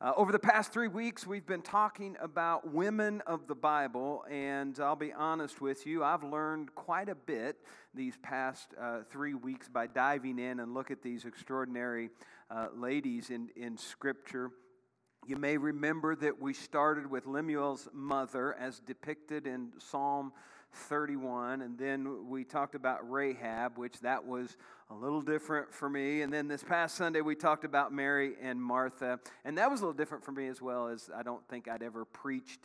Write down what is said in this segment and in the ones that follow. Over the past 3 weeks, we've been talking about women of the Bible, and I'll be honest with you, I've learned quite a bit these past 3 weeks by diving in and look at these extraordinary ladies in Scripture. You may remember that we started with Lemuel's mother as depicted in Psalm 31, and then we talked about Rahab, which that was a little different for me. And then this past Sunday, we talked about Mary and Martha, and that was a little different for me as well, as I don't think I'd ever preached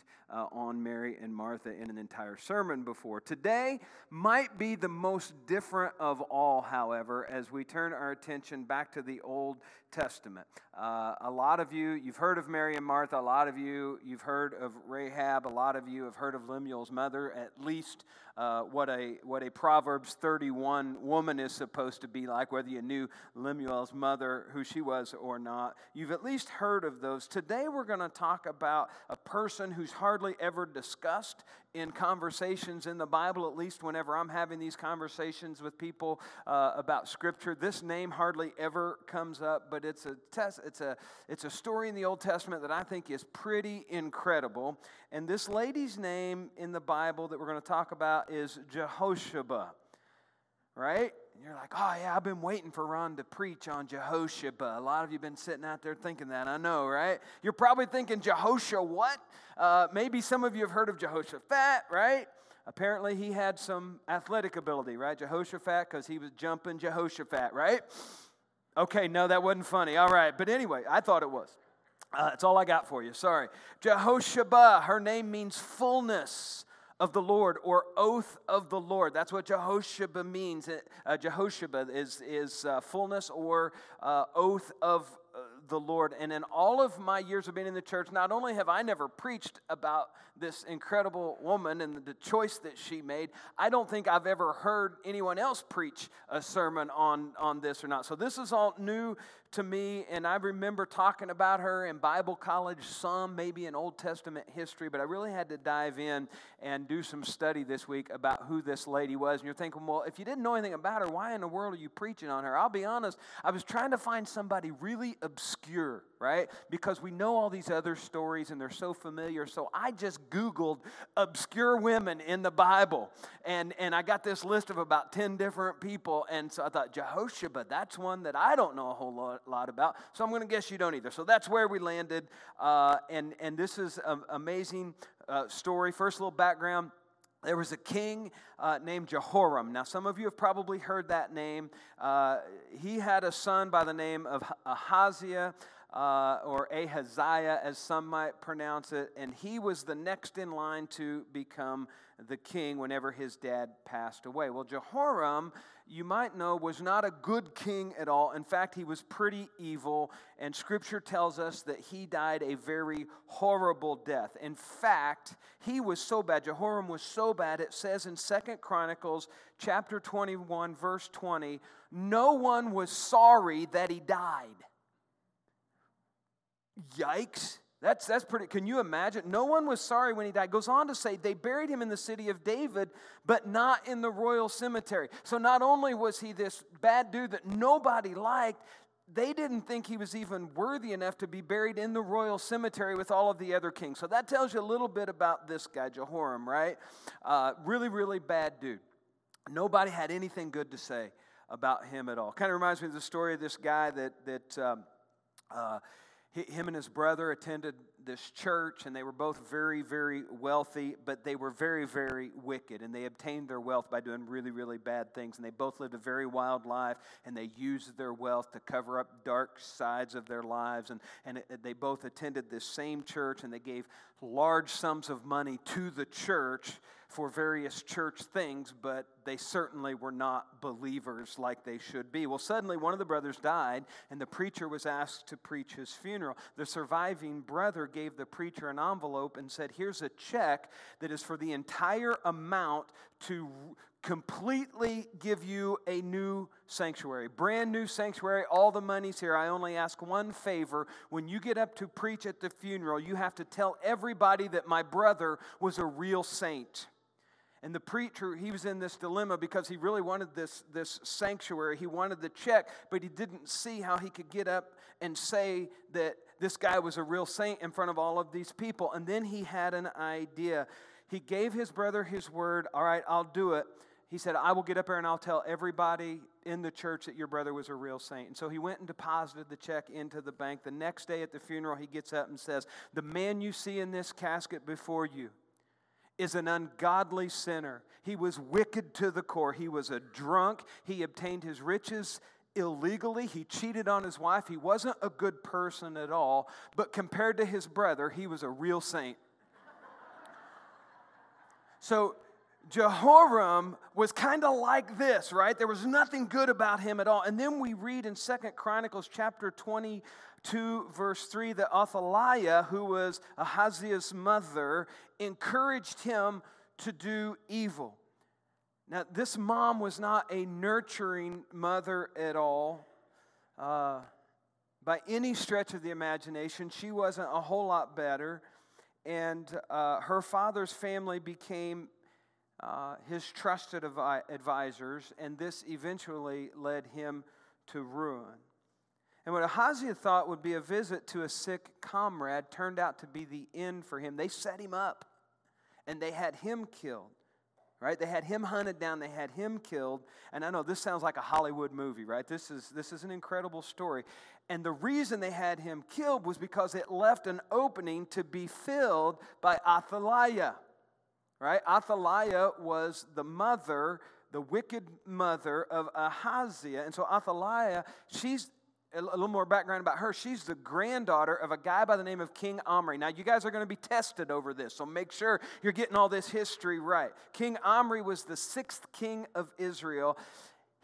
on Mary and Martha in an entire sermon before. Today might be the most different of all, however, as we turn our attention back to the Old Testament. A lot of you, you've heard of Mary and Martha. A lot of you, you've heard of Rahab. A lot of you have heard of Lemuel's mother, at least what a Proverbs 31 woman is supposed to be like, whether you knew Lemuel's mother, who she was or not. You've at least heard of those. Today we're going to talk about a person who's hardly ever discussed in conversations in the Bible, at least whenever I'm having these conversations with people about Scripture. This name hardly ever comes up, but it's a story in the Old Testament that I think is pretty incredible. And this lady's name in the Bible that we're going to talk about is Jehosheba, right? And you're like, oh yeah, I've been waiting for Ron to preach on Jehosheba. A lot of you have been sitting out there thinking that, I know, right? You're probably thinking, Jehoshua what? Maybe some of you have heard of Jehoshaphat, right? Apparently he had some athletic ability, right? Jehoshaphat, because he was jumping Jehoshaphat, right? Okay, no, that wasn't funny. All right, but anyway, I thought it was. That's all I got for you, sorry. Jehosheba, her name means fullness of the Lord, or oath of the Lord. That's what Jehosheba means. Jehosheba is fullness or oath of the Lord. And in all of my years of being in the church, not only have I never preached about this incredible woman and the choice that she made, I don't think I've ever heard anyone else preach a sermon on this or not. So this is all new to me, and I remember talking about her in Bible college, some maybe in Old Testament history, but I really had to dive in and do some study this week about who this lady was. And you're thinking, well, if you didn't know anything about her, why in the world are you preaching on her? I'll be honest, I was trying to find somebody really obscure, right? Because we know all these other stories and they're so familiar. So I just Googled obscure women in the Bible, and I got this list of about 10 different people, and so I thought, Jehosheba, that's one that I don't know a whole lot about, so I'm going to guess you don't either. So that's where we landed, and this is an amazing story. First, a little background. There was a king named Jehoram. Now, some of you have probably heard that name. He had a son by the name of Ahaziah, or Ahaziah, as some might pronounce it, and he was the next in line to become the king whenever his dad passed away. Well, Jehoram, you might know, was not a good king at all. In fact, he was pretty evil, and Scripture tells us that he died a very horrible death. In fact, he was so bad, Jehoram was so bad, it says in 2 Chronicles chapter 21, verse 20, no one was sorry that he died. Yikes. That's pretty, can you imagine? No one was sorry when he died. Goes on to say, they buried him in the city of David, but not in the royal cemetery. So not only was he this bad dude that nobody liked, they didn't think he was even worthy enough to be buried in the royal cemetery with all of the other kings. So that tells you a little bit about this guy, Jehoram, right? Really, really bad dude. Nobody had anything good to say about him at all. Kind of reminds me of the story of this guy that him and his brother attended this church, and they were both very, very wealthy, but they were very, very wicked, and they obtained their wealth by doing really, really bad things, and they both lived a very wild life, and they used their wealth to cover up dark sides of their lives, and they both attended this same church, and they gave large sums of money to the church for various church things, but they certainly were not believers like they should be. Well, suddenly one of the brothers died, and the preacher was asked to preach his funeral. The surviving brother gave the preacher an envelope and said, here's a check that is for the entire amount to completely give you a new sanctuary, brand new sanctuary, all the money's here. I only ask one favor. When you get up to preach at the funeral, you have to tell everybody that my brother was a real saint. And the preacher, he was in this dilemma because he really wanted this sanctuary. He wanted the check, but he didn't see how he could get up and say that this guy was a real saint in front of all of these people. And then he had an idea. He gave his brother his word. All right, I'll do it. He said, I will get up there and I'll tell everybody in the church that your brother was a real saint. And so he went and deposited the check into the bank. The next day at the funeral, he gets up and says, the man you see in this casket before you is an ungodly sinner. He was wicked to the core. He was a drunk. He obtained his riches illegally. He cheated on his wife. He wasn't a good person at all. But compared to his brother, he was a real saint. So Jehoram was kind of like this, right? There was nothing good about him at all. And then we read in 2 Chronicles chapter 22, verse 3, that Athaliah, who was Ahaziah's mother, encouraged him to do evil. Now, this mom was not a nurturing mother at all. By any stretch of the imagination, she wasn't a whole lot better. And her father's family became his trusted advisors, and this eventually led him to ruin. And what Ahaziah thought would be a visit to a sick comrade turned out to be the end for him. They set him up, and they had him killed, right? They had him hunted down. They had him killed. And I know this sounds like a Hollywood movie, right? This is an incredible story. And the reason they had him killed was because it left an opening to be filled by Athaliah. Right? Athaliah was the mother, the wicked mother of Ahaziah. And so Athaliah, she's a little more background about her. She's the granddaughter of a guy by the name of King Omri. Now, you guys are going to be tested over this, so make sure you're getting all this history right. King Omri was the 6th king of Israel.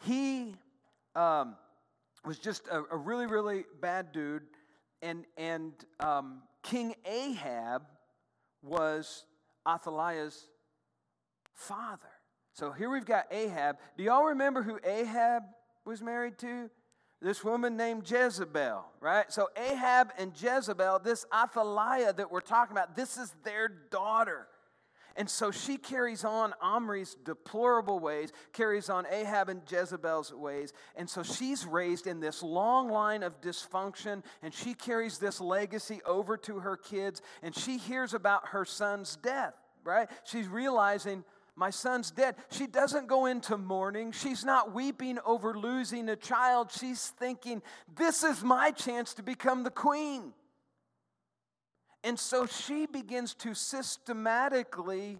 He was just a really, really bad dude. And King Ahab was Athaliah's father. So here we've got Ahab. Do y'all remember who Ahab was married to? This woman named Jezebel, right? So Ahab and Jezebel, this Athaliah that we're talking about, this is their daughter. And so she carries on Omri's deplorable ways, carries on Ahab and Jezebel's ways. And so she's raised in this long line of dysfunction, and she carries this legacy over to her kids, and she hears about her son's death, right? She's realizing, my son's dead. She doesn't go into mourning. She's not weeping over losing a child. She's thinking, this is my chance to become the queen. And so she begins to systematically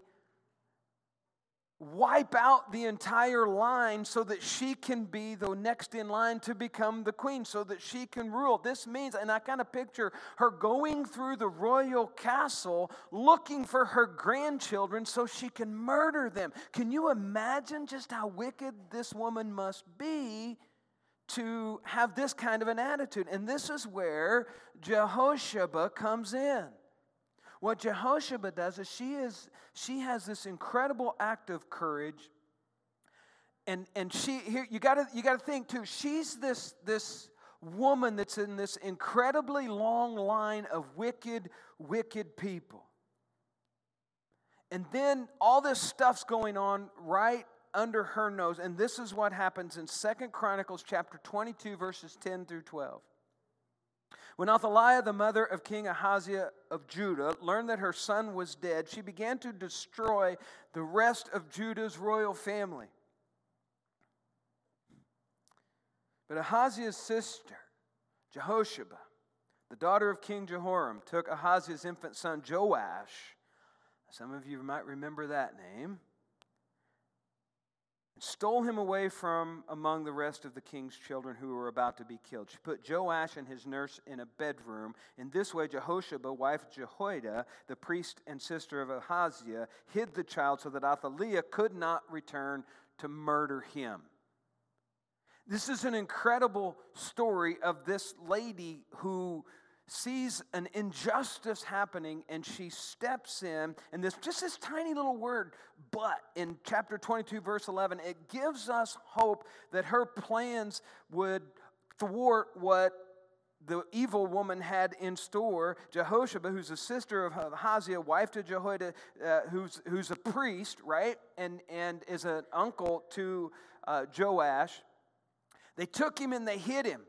wipe out the entire line so that she can be the next in line to become the queen, so that she can rule. This means, and I kind of picture her going through the royal castle looking for her grandchildren so she can murder them. Can you imagine just how wicked this woman must be to have this kind of an attitude? And this is where Jehosheba comes in. What Jehosheba does is she has this incredible act of courage. And she here you gotta think too, she's this woman that's in this incredibly long line of wicked people. And then all this stuff's going on right under her nose. And this is what happens in 2 Chronicles chapter 22, verses 10 through 12. When Athaliah, the mother of King Ahaziah of Judah, learned that her son was dead, she began to destroy the rest of Judah's royal family. But Ahaziah's sister, Jehosheba, the daughter of King Jehoram, took Ahaziah's infant son, Joash. Some of you might remember that name. Stole him away from among the rest of the king's children who were about to be killed. She put Joash and his nurse in a bedroom. In this way, Jehosheba, wife of Jehoiada, the priest and sister of Ahaziah, hid the child so that Athaliah could not return to murder him. This is an incredible story of this lady who sees an injustice happening, and she steps in, and this tiny little word, but, in chapter 22, verse 11, it gives us hope that her plans would thwart what the evil woman had in store. Jehosheba, who's a sister of Ahaziah, wife to Jehoiada, who's a priest, right, and is an uncle to Joash. They took him and they hid him,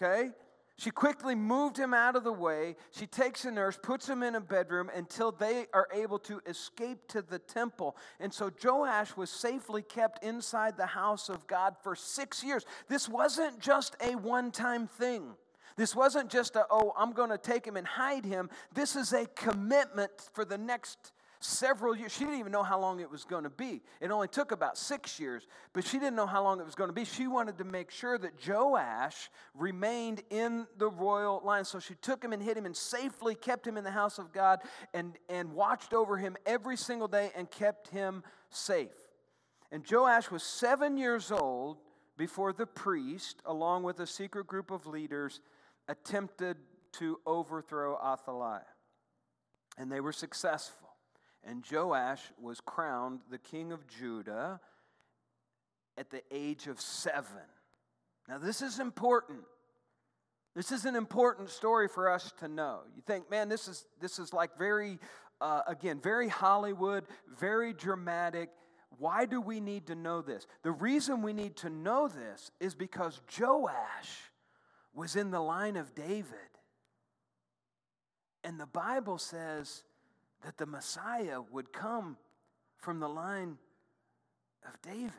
okay? She quickly moved him out of the way. She takes a nurse, puts him in a bedroom until they are able to escape to the temple. And so Joash was safely kept inside the house of God for 6 years. This wasn't just a one-time thing. This wasn't just a, oh, I'm going to take him and hide him. This is a commitment for the next several years. She didn't even know how long it was going to be. It only took about 6 years, but she didn't know how long it was going to be. She wanted to make sure that Joash remained in the royal line. So she took him and hid him and safely kept him in the house of God and watched over him every single day and kept him safe. And Joash was 7 years old before the priest, along with a secret group of leaders, attempted to overthrow Athaliah. And they were successful. And Joash was crowned the king of Judah at the age of 7. Now, this is important. This is an important story for us to know. You think, man, this is like very Hollywood, very dramatic. Why do we need to know this? The reason we need to know this is because Joash was in the line of David. And the Bible says that the Messiah would come from the line of David.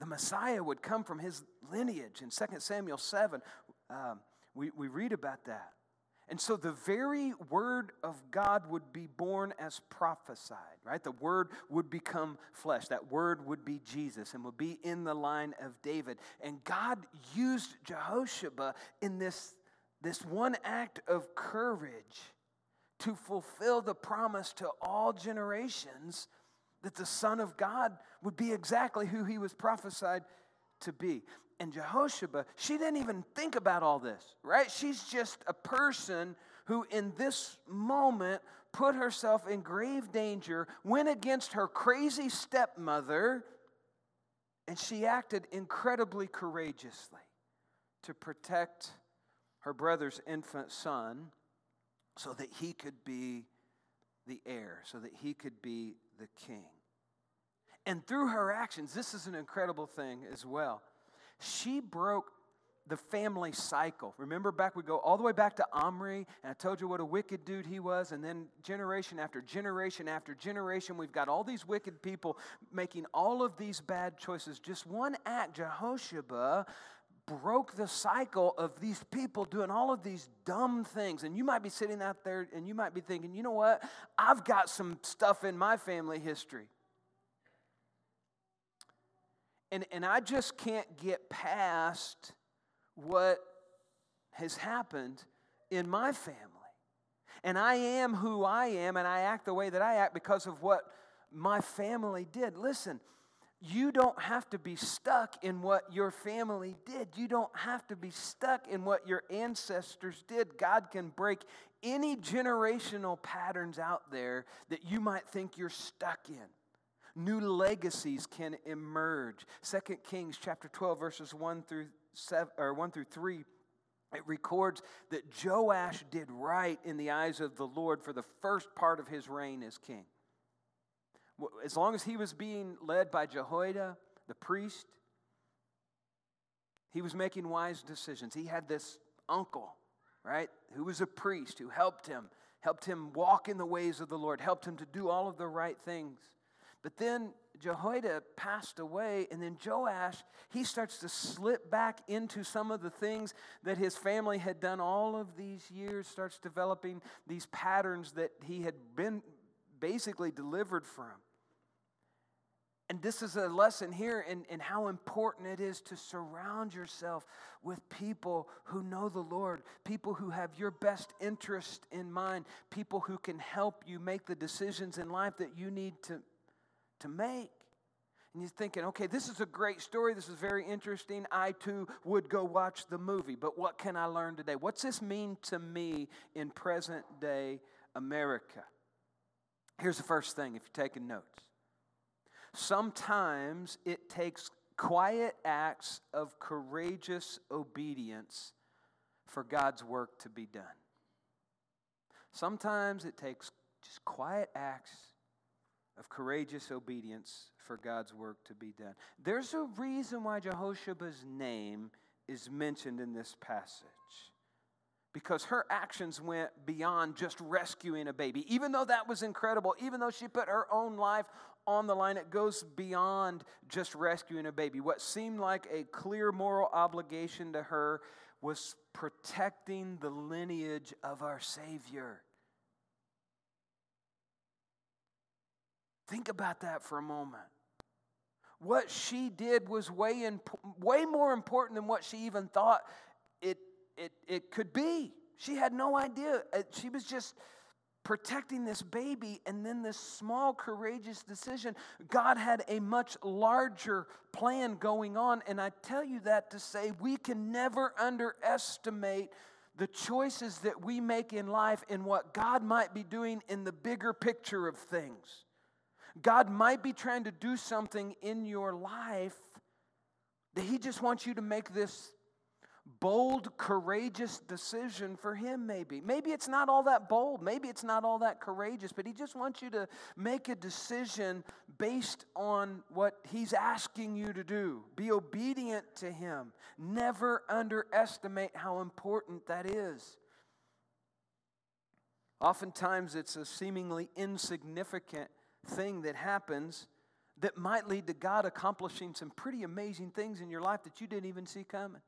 The Messiah would come from his lineage. In 2 Samuel 7, we read about that. And so the very word of God would be born as prophesied, right? The word would become flesh. That word would be Jesus and would be in the line of David. And God used Jehosheba in this one act of courage to fulfill the promise to all generations that the Son of God would be exactly who he was prophesied to be. And Jehosheba, she didn't even think about all this, right? She's just a person who in this moment put herself in grave danger, went against her crazy stepmother, and she acted incredibly courageously to protect her brother's infant son so that he could be the heir, so that he could be the king. And through her actions, this is an incredible thing as well. She broke the family cycle. Remember back, we go all the way back to Omri, and I told you what a wicked dude he was, and then generation after generation after generation, we've got all these wicked people making all of these bad choices. Just one act, Jehosheba broke the cycle of these people doing all of these dumb things. And you might be sitting out there and you might be thinking, you know what? I've got some stuff in my family history. And I just can't get past what has happened in my family. And I am who I am and I act the way that I act because of what my family did. Listen, you don't have to be stuck in what your family did. You don't have to be stuck in what your ancestors did. God can break any generational patterns out there that you might think you're stuck in. New legacies can emerge. 2 Kings chapter 12, verses 1 through 3, it records that Joash did right in the eyes of the Lord for the first part of his reign as king. As long as he was being led by Jehoiada, the priest, he was making wise decisions. He had this uncle, right, who was a priest, who helped him walk in the ways of the Lord, helped him to do all of the right things. But then Jehoiada passed away, and then Joash, he starts to slip back into some of the things that his family had done all of these years, starts developing these patterns that he had been basically delivered from. And this is a lesson here in how important it is to surround yourself with people who know the Lord, people who have your best interest in mind, people who can help you make the decisions in life that you need to make. And you're thinking, okay, this is a great story. This is very interesting. I too would go watch the movie, but what can I learn today? What's this mean to me in present day America? Here's the first thing if you're taking notes. Sometimes it takes quiet acts of courageous obedience for God's work to be done. Sometimes it takes just quiet acts of courageous obedience for God's work to be done. There's a reason why Jehosheba's name is mentioned in this passage, because her actions went beyond just rescuing a baby. Even though that was incredible, even though she put her own life on the line, it goes beyond just rescuing a baby. What seemed like a clear moral obligation to her was protecting the lineage of our Savior. Think about that for a moment. What she did was way more important than what she even thought it could be. She had no idea. She was just protecting this baby, and then this small, courageous decision. God had a much larger plan going on, and I tell you that to say we can never underestimate the choices that we make in life and what God might be doing in the bigger picture of things. God might be trying to do something in your life that He just wants you to make this bold, courageous decision for Him, maybe. Maybe it's not all that bold. Maybe it's not all that courageous, but He just wants you to make a decision based on what He's asking you to do. Be obedient to Him. Never underestimate how important that is. Oftentimes, it's a seemingly insignificant thing that happens that might lead to God accomplishing some pretty amazing things in your life that you didn't even see coming.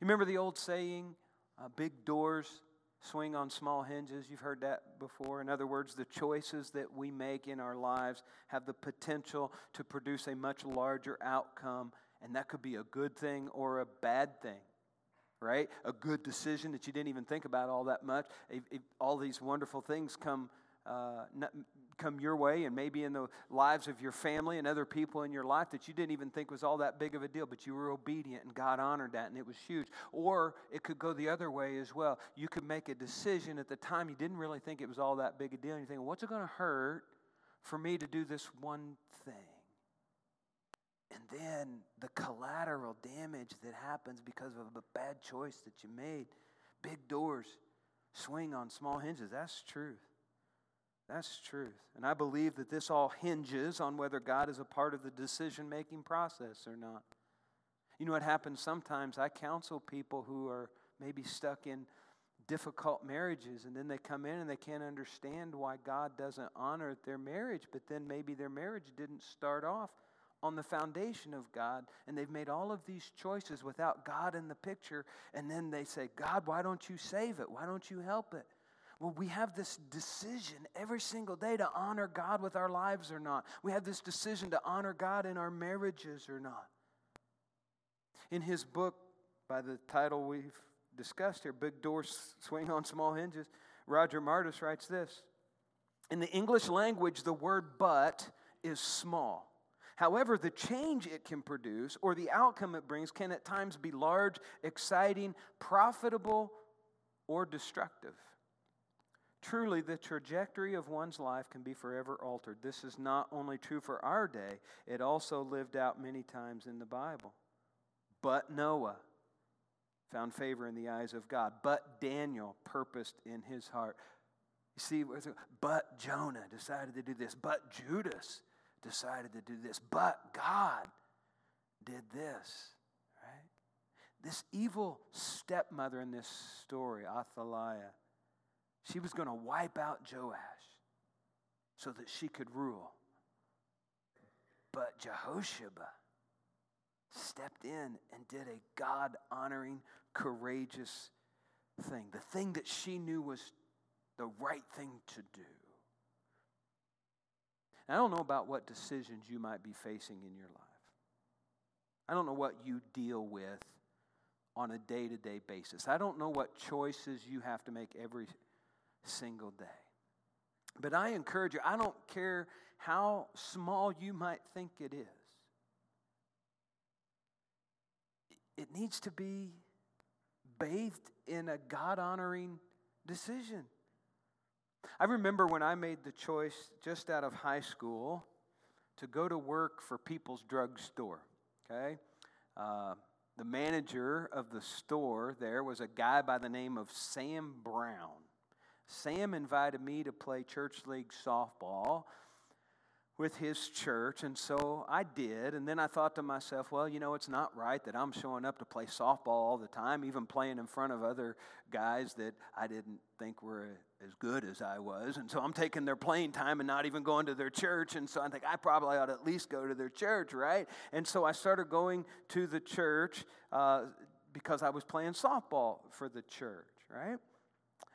You remember the old saying, big doors swing on small hinges? You've heard that before. In other words, the choices that we make in our lives have the potential to produce a much larger outcome, and that could be a good thing or a bad thing, right? A good decision that you didn't even think about all that much. All these wonderful things come your way, and maybe in the lives of your family and other people in your life that you didn't even think was all that big of a deal, but you were obedient and God honored that, and it was huge. Or it could go the other way as well. You could make a decision at the time you didn't really think it was all that big a deal, and you think, what's it going to hurt for me to do this one thing? And then the collateral damage that happens because of a bad choice that you made. Big doors swing on small hinges. That's truth. That's truth. And I believe that this all hinges on whether God is a part of the decision-making process or not. You know what happens sometimes? I counsel people who are maybe stuck in difficult marriages, and then they come in and they can't understand why God doesn't honor their marriage, but then maybe their marriage didn't start off on the foundation of God, and they've made all of these choices without God in the picture, and then they say, God, why don't you save it? Why don't you help it? Well, we have this decision every single day to honor God with our lives or not. We have this decision to honor God in our marriages or not. In his book, by the title we've discussed here, Big Doors Swing on Small Hinges, Roger Martis writes this: in the English language, the word but is small. However, the change it can produce or the outcome it brings can at times be large, exciting, profitable, or destructive. Truly, the trajectory of one's life can be forever altered. This is not only true for our day, it also lived out many times in the Bible. But Noah found favor in the eyes of God. But Daniel purposed in his heart. You see, but Jonah decided to do this. But Judas decided to do this. But God did this. Right? This evil stepmother in this story, Athaliah, she was going to wipe out Joash so that she could rule. But Jehosheba stepped in and did a God-honoring, courageous thing. The thing that she knew was the right thing to do. And I don't know about what decisions you might be facing in your life. I don't know what you deal with on a day-to-day basis. I don't know what choices you have to make every single day. But I encourage you, I don't care how small you might think it is. It needs to be bathed in a God-honoring decision. I remember when I made the choice just out of high school to go to work for People's Drug Store. Okay? The manager of the store there was a guy by the name of Sam Brown. Sam invited me to play church league softball with his church, and so I did. And then I thought to myself, well, you know, it's not right that I'm showing up to play softball all the time, even playing in front of other guys that I didn't think were as good as I was. And so I'm taking their playing time and not even going to their church. And so I think I probably ought to at least go to their church, right? And so I started going to the church because I was playing softball for the church, right?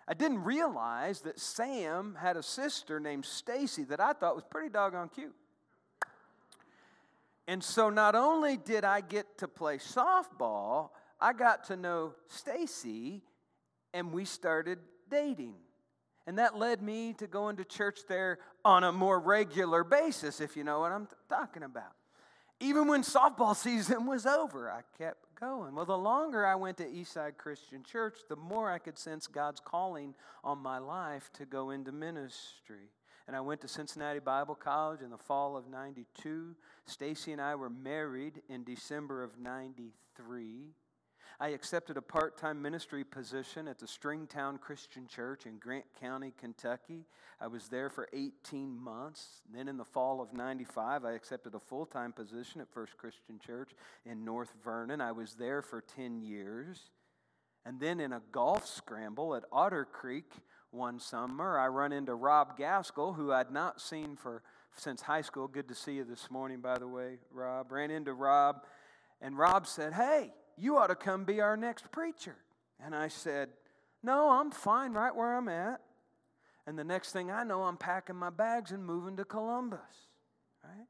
I didn't realize that Sam had a sister named Stacy that I thought was pretty doggone cute. And so not only did I get to play softball, I got to know Stacy, and we started dating. And that led me to going to church there on a more regular basis, if you know what I'm talking about. Even when softball season was over, I kept going. Well, the longer I went to Eastside Christian Church, the more I could sense God's calling on my life to go into ministry. And I went to Cincinnati Bible College in the fall of 92. Stacy and I were married in December of 93. I accepted a part-time ministry position at the Stringtown Christian Church in Grant County, Kentucky. I was there for 18 months. Then in the fall of 95, I accepted a full-time position at First Christian Church in North Vernon. I was there for 10 years. And then in a golf scramble at Otter Creek one summer, I run into Rob Gaskell, who I'd not seen since high school. Good to see you this morning, by the way, Rob. Ran into Rob, and Rob said, "Hey, you ought to come be our next preacher." And I said, "No, I'm fine right where I'm at." And the next thing I know, I'm packing my bags and moving to Columbus. Right?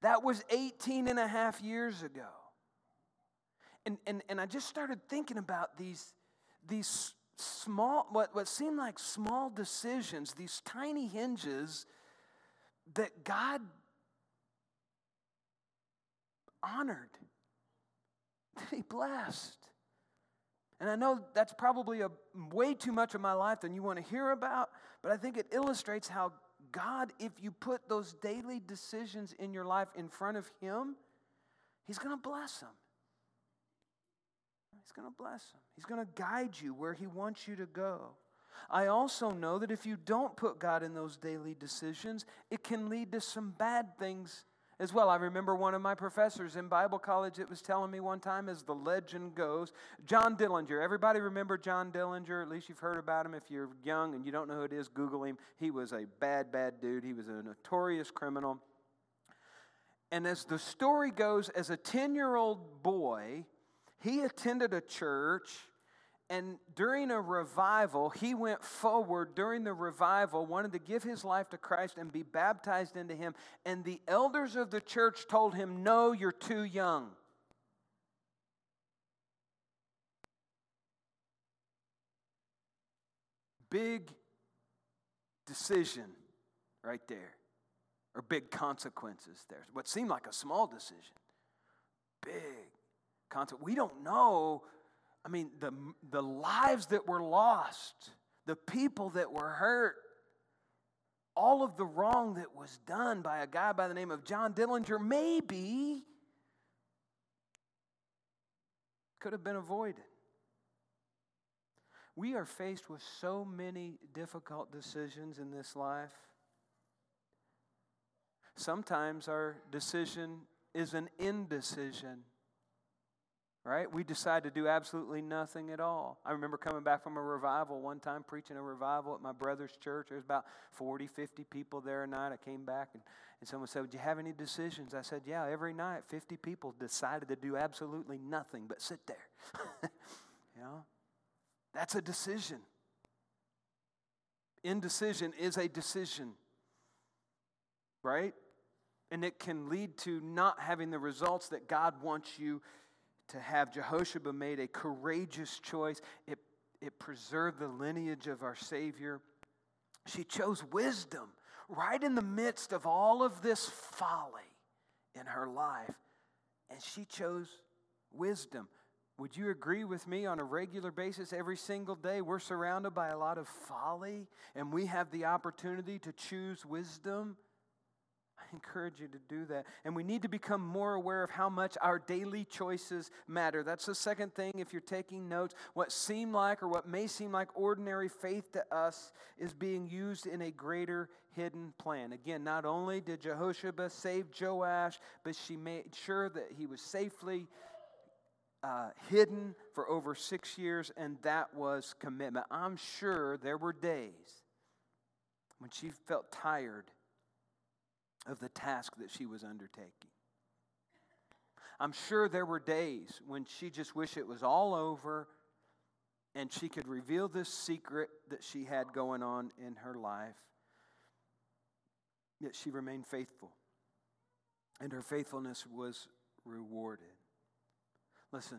That was 18 and a half years ago. And I just started thinking about these small, what seemed like small decisions, these tiny hinges that God honored, that he blessed. And I know that's probably a way too much of my life than you want to hear about, but I think it illustrates how God, if you put those daily decisions in your life in front of him, he's going to bless them. He's going to bless them. He's going to guide you where he wants you to go. I also know that if you don't put God in those daily decisions, it can lead to some bad things as well. I remember one of my professors in Bible college, it was telling me one time, as the legend goes, John Dillinger. Everybody remember John Dillinger? At least you've heard about him. If you're young and you don't know who it is, Google him. He was a bad, bad dude. He was a notorious criminal. And as the story goes, as a 10-year-old boy, he attended a church, and during a revival, he went forward during the revival, wanted to give his life to Christ and be baptized into him. And the elders of the church told him, "No, you're too young." Big decision right there, or big consequences there. What seemed like a small decision, big consequence. We don't know. I mean, the lives that were lost, the people that were hurt, all of the wrong that was done by a guy by the name of John Dillinger maybe could have been avoided. We are faced with so many difficult decisions in this life. Sometimes our decision is an indecision. Right? We decide to do absolutely nothing at all. I remember coming back from a revival one time, preaching a revival at my brother's church. There was about 40, 50 people there a night. I came back and someone said, "Would you have any decisions?" I said, "Yeah, every night 50 people decided to do absolutely nothing but sit there." You know? That's a decision. Indecision is a decision. Right? And it can lead to not having the results that God wants you to have. Jehosheba made a courageous choice. It preserved the lineage of our Savior. She chose wisdom right in the midst of all of this folly in her life. And she chose wisdom. Would you agree with me? On a regular basis, every single day, we're surrounded by a lot of folly, and we have the opportunity to choose wisdom. I encourage you to do that. And we need to become more aware of how much our daily choices matter. That's the second thing, if you're taking notes. What seem like or what may seem like ordinary faith to us is being used in a greater hidden plan. Again, not only did Jehosheba save Joash, but she made sure that he was safely hidden for over 6 years, and that was commitment. I'm sure there were days when she felt tired of the task that she was undertaking. I'm sure there were days when she just wished it was all over and she could reveal this secret that she had going on in her life. Yet she remained faithful, and her faithfulness was rewarded. Listen,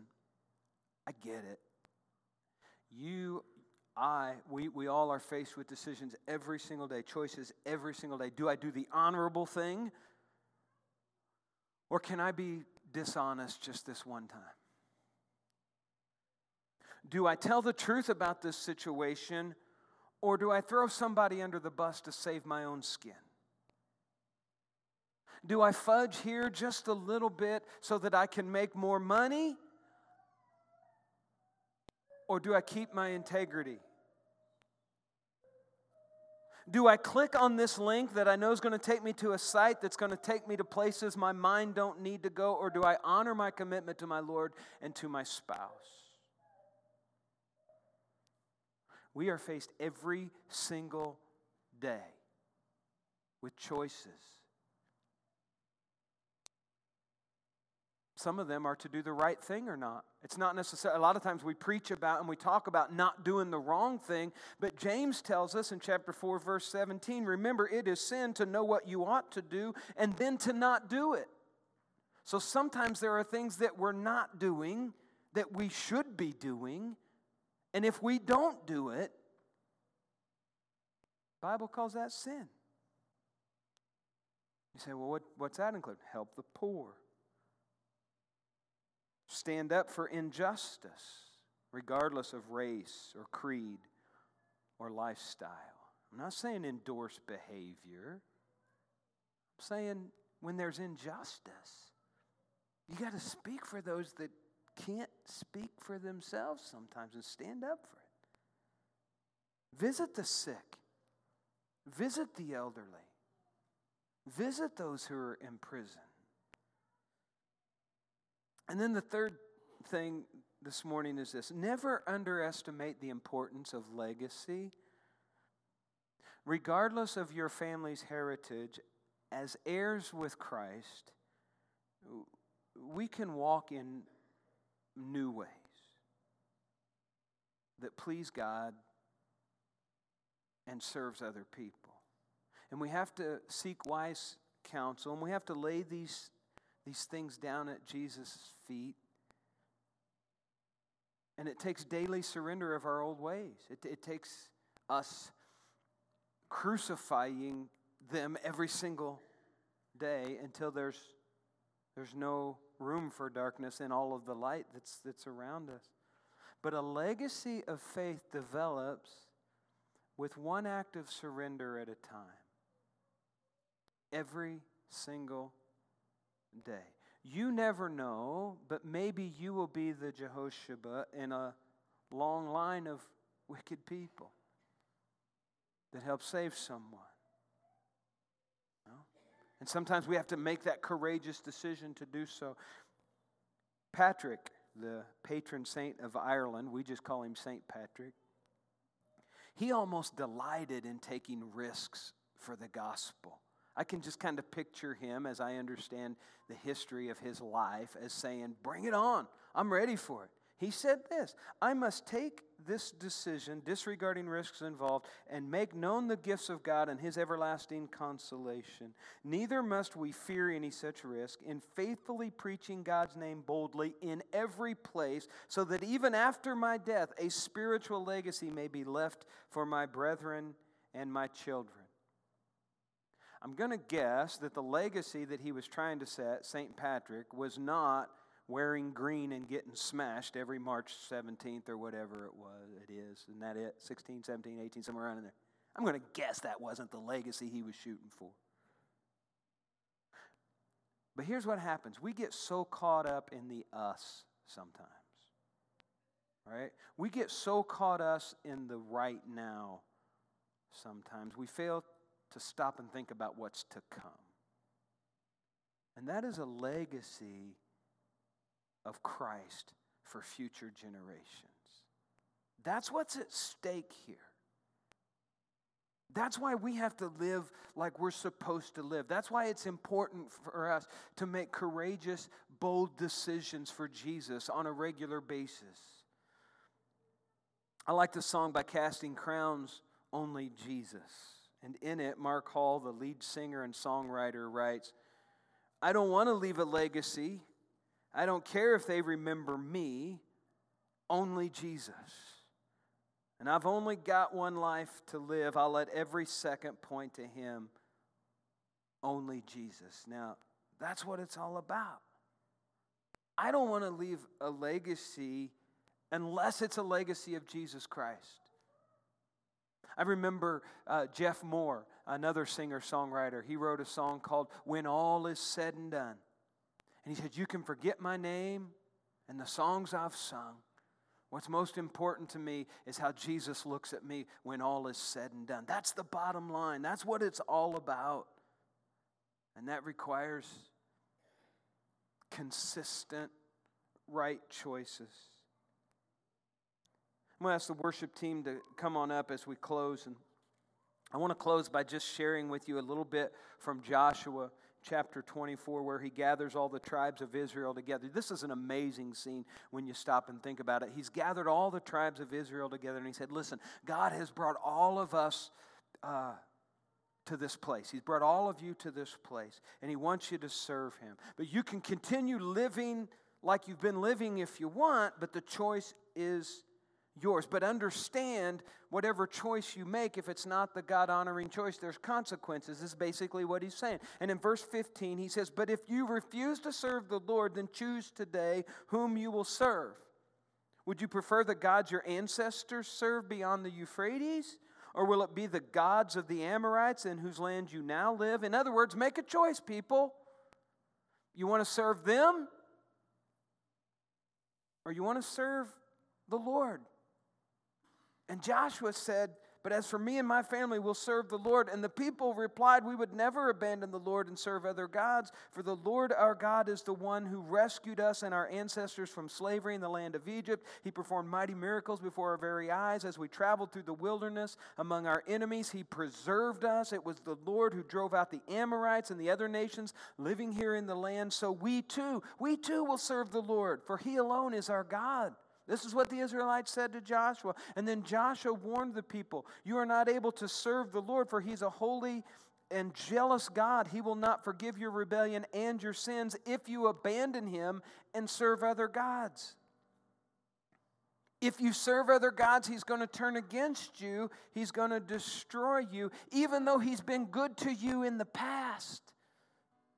I get it. We all are faced with decisions every single day, choices every single day. Do I do the honorable thing? Or can I be dishonest just this one time? Do I tell the truth about this situation? Or do I throw somebody under the bus to save my own skin? Do I fudge here just a little bit so that I can make more money? Or do I keep my integrity? Do I click on this link that I know is going to take me to a site that's going to take me to places my mind don't need to go? Or do I honor my commitment to my Lord and to my spouse? We are faced every single day with choices. Some of them are to do the right thing or not. It's not necessary. A lot of times we preach about and we talk about not doing the wrong thing, but James tells us in chapter 4, verse 17, remember, it is sin to know what you ought to do and then to not do it. So sometimes there are things that we're not doing that we should be doing, and if we don't do it, the Bible calls that sin. You say, well, what's that include? Help the poor. Stand up for injustice, regardless of race or creed or lifestyle. I'm not saying endorse behavior. I'm saying when there's injustice, you got to speak for those that can't speak for themselves sometimes and stand up for it. Visit the sick. Visit the elderly. Visit those who are in prison. And then the third thing this morning is this. Never underestimate the importance of legacy. Regardless of your family's heritage, as heirs with Christ, we can walk in new ways that please God and serves other people. And we have to seek wise counsel, and we have to lay these things down at Jesus' feet. And it takes daily surrender of our old ways. It takes us crucifying them every single day until there's no room for darkness in all of the light that's around us. But a legacy of faith develops with one act of surrender at a time. Every single day. You never know, but maybe you will be the Jehosheba in a long line of wicked people that help save someone. No? And sometimes we have to make that courageous decision to do so. Patrick, the patron saint of Ireland, we just call him St. Patrick, he almost delighted in taking risks for the gospel. I can just kind of picture him, as I understand the history of his life, as saying, bring it on. I'm ready for it. He said this, I must take this decision, disregarding risks involved, and make known the gifts of God and his everlasting consolation. Neither must we fear any such risk in faithfully preaching God's name boldly in every place, so that even after my death, a spiritual legacy may be left for my brethren and my children. I'm going to guess that the legacy that he was trying to set, St. Patrick, was not wearing green and getting smashed every March 17th or whatever it is. Isn't that it? 16, 17, 18, somewhere around in there. I'm going to guess that wasn't the legacy he was shooting for. But here's what happens. We get so caught up in the us sometimes. Right? We get so caught up in the right now sometimes. We fail to stop and think about what's to come. And that is a legacy of Christ for future generations. That's what's at stake here. That's why we have to live like we're supposed to live. That's why it's important for us to make courageous, bold decisions for Jesus on a regular basis. I like the song by Casting Crowns, Only Jesus. And in it, Mark Hall, the lead singer and songwriter, writes, I don't want to leave a legacy. I don't care if they remember me, only Jesus. And I've only got one life to live. I'll let every second point to him, only Jesus. Now, that's what it's all about. I don't want to leave a legacy unless it's a legacy of Jesus Christ. I remember Jeff Moore, another singer-songwriter. He wrote a song called When All Is Said and Done. And he said, you can forget my name and the songs I've sung. What's most important to me is how Jesus looks at me when all is said and done. That's the bottom line. That's what it's all about. And that requires consistent, right choices. I'm going to ask the worship team to come on up as we close. And I want to close by just sharing with you a little bit from Joshua chapter 24, where he gathers all the tribes of Israel together. This is an amazing scene when you stop and think about it. He's gathered all the tribes of Israel together, and he said, listen, God has brought all of us to this place. He's brought all of you to this place, and he wants you to serve him. But you can continue living like you've been living if you want, but the choice is yours. But understand, whatever choice you make, if it's not the God-honoring choice, there's consequences, is basically what he's saying. And in verse 15, he says, but if you refuse to serve the Lord, then choose today whom you will serve. Would you prefer the gods your ancestors served beyond the Euphrates? Or will it be the gods of the Amorites in whose land you now live? In other words, make a choice, people. You want to serve them? Or you want to serve the Lord? And Joshua said, but as for me and my family, we'll serve the Lord. And the people replied, we would never abandon the Lord and serve other gods, for the Lord our God is the one who rescued us and our ancestors from slavery in the land of Egypt. He performed mighty miracles before our very eyes. As we traveled through the wilderness among our enemies, he preserved us. It was the Lord who drove out the Amorites and the other nations living here in the land. So we too will serve the Lord, for he alone is our God. This is what the Israelites said to Joshua. And then Joshua warned the people, you are not able to serve the Lord, for he's a holy and jealous God. He will not forgive your rebellion and your sins if you abandon him and serve other gods. If you serve other gods, he's going to turn against you. He's going to destroy you, even though he's been good to you in the past.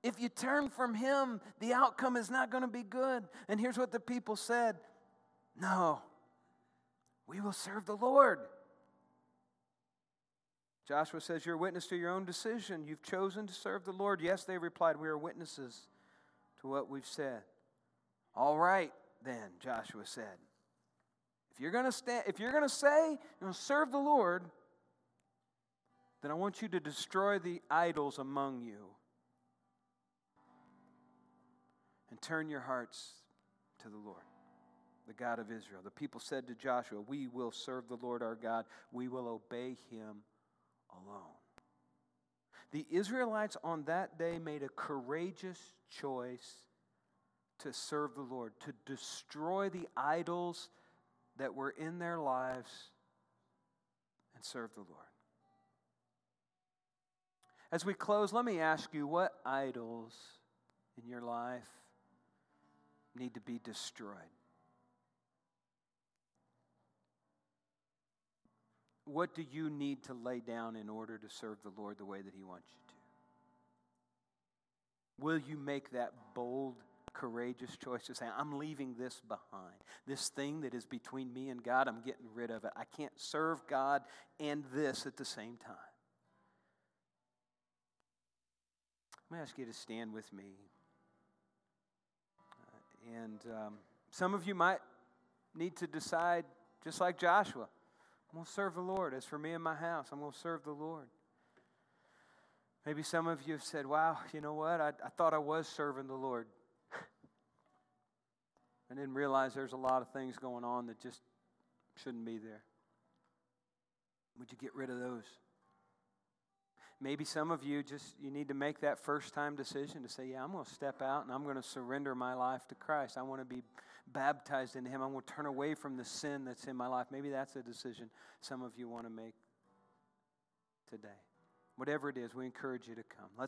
If you turn from him, the outcome is not going to be good. And here's what the people said. No, we will serve the Lord. Joshua says, you're a witness to your own decision. You've chosen to serve the Lord. Yes, they replied, we are witnesses to what we've said. All right, then, Joshua said, if you're going to say, you know, serve the Lord, then I want you to destroy the idols among you and turn your hearts to the Lord, the God of Israel. The people said to Joshua, we will serve the Lord our God. We will obey him alone. The Israelites on that day made a courageous choice to serve the Lord, to destroy the idols that were in their lives and serve the Lord. As we close, let me ask you, what idols in your life need to be destroyed? What do you need to lay down in order to serve the Lord the way that he wants you to? Will you make that bold, courageous choice to say, I'm leaving this behind. This thing that is between me and God, I'm getting rid of it. I can't serve God and this at the same time. I'm going to ask you to stand with me. And some of you might need to decide, just like Joshua, I'm going to serve the Lord. As for me and my house, I'm going to serve the Lord. Maybe some of you have said, wow, you know what? I thought I was serving the Lord. I didn't realize there's a lot of things going on that just shouldn't be there. Would you get rid of those? Maybe some of you just, you need to make that first-time decision to say, yeah, I'm going to step out and I'm going to surrender my life to Christ. I want to be baptized in Him. I'm going to turn away from the sin that's in my life. Maybe that's a decision some of you want to make today. Whatever it is, we encourage you to come. Let's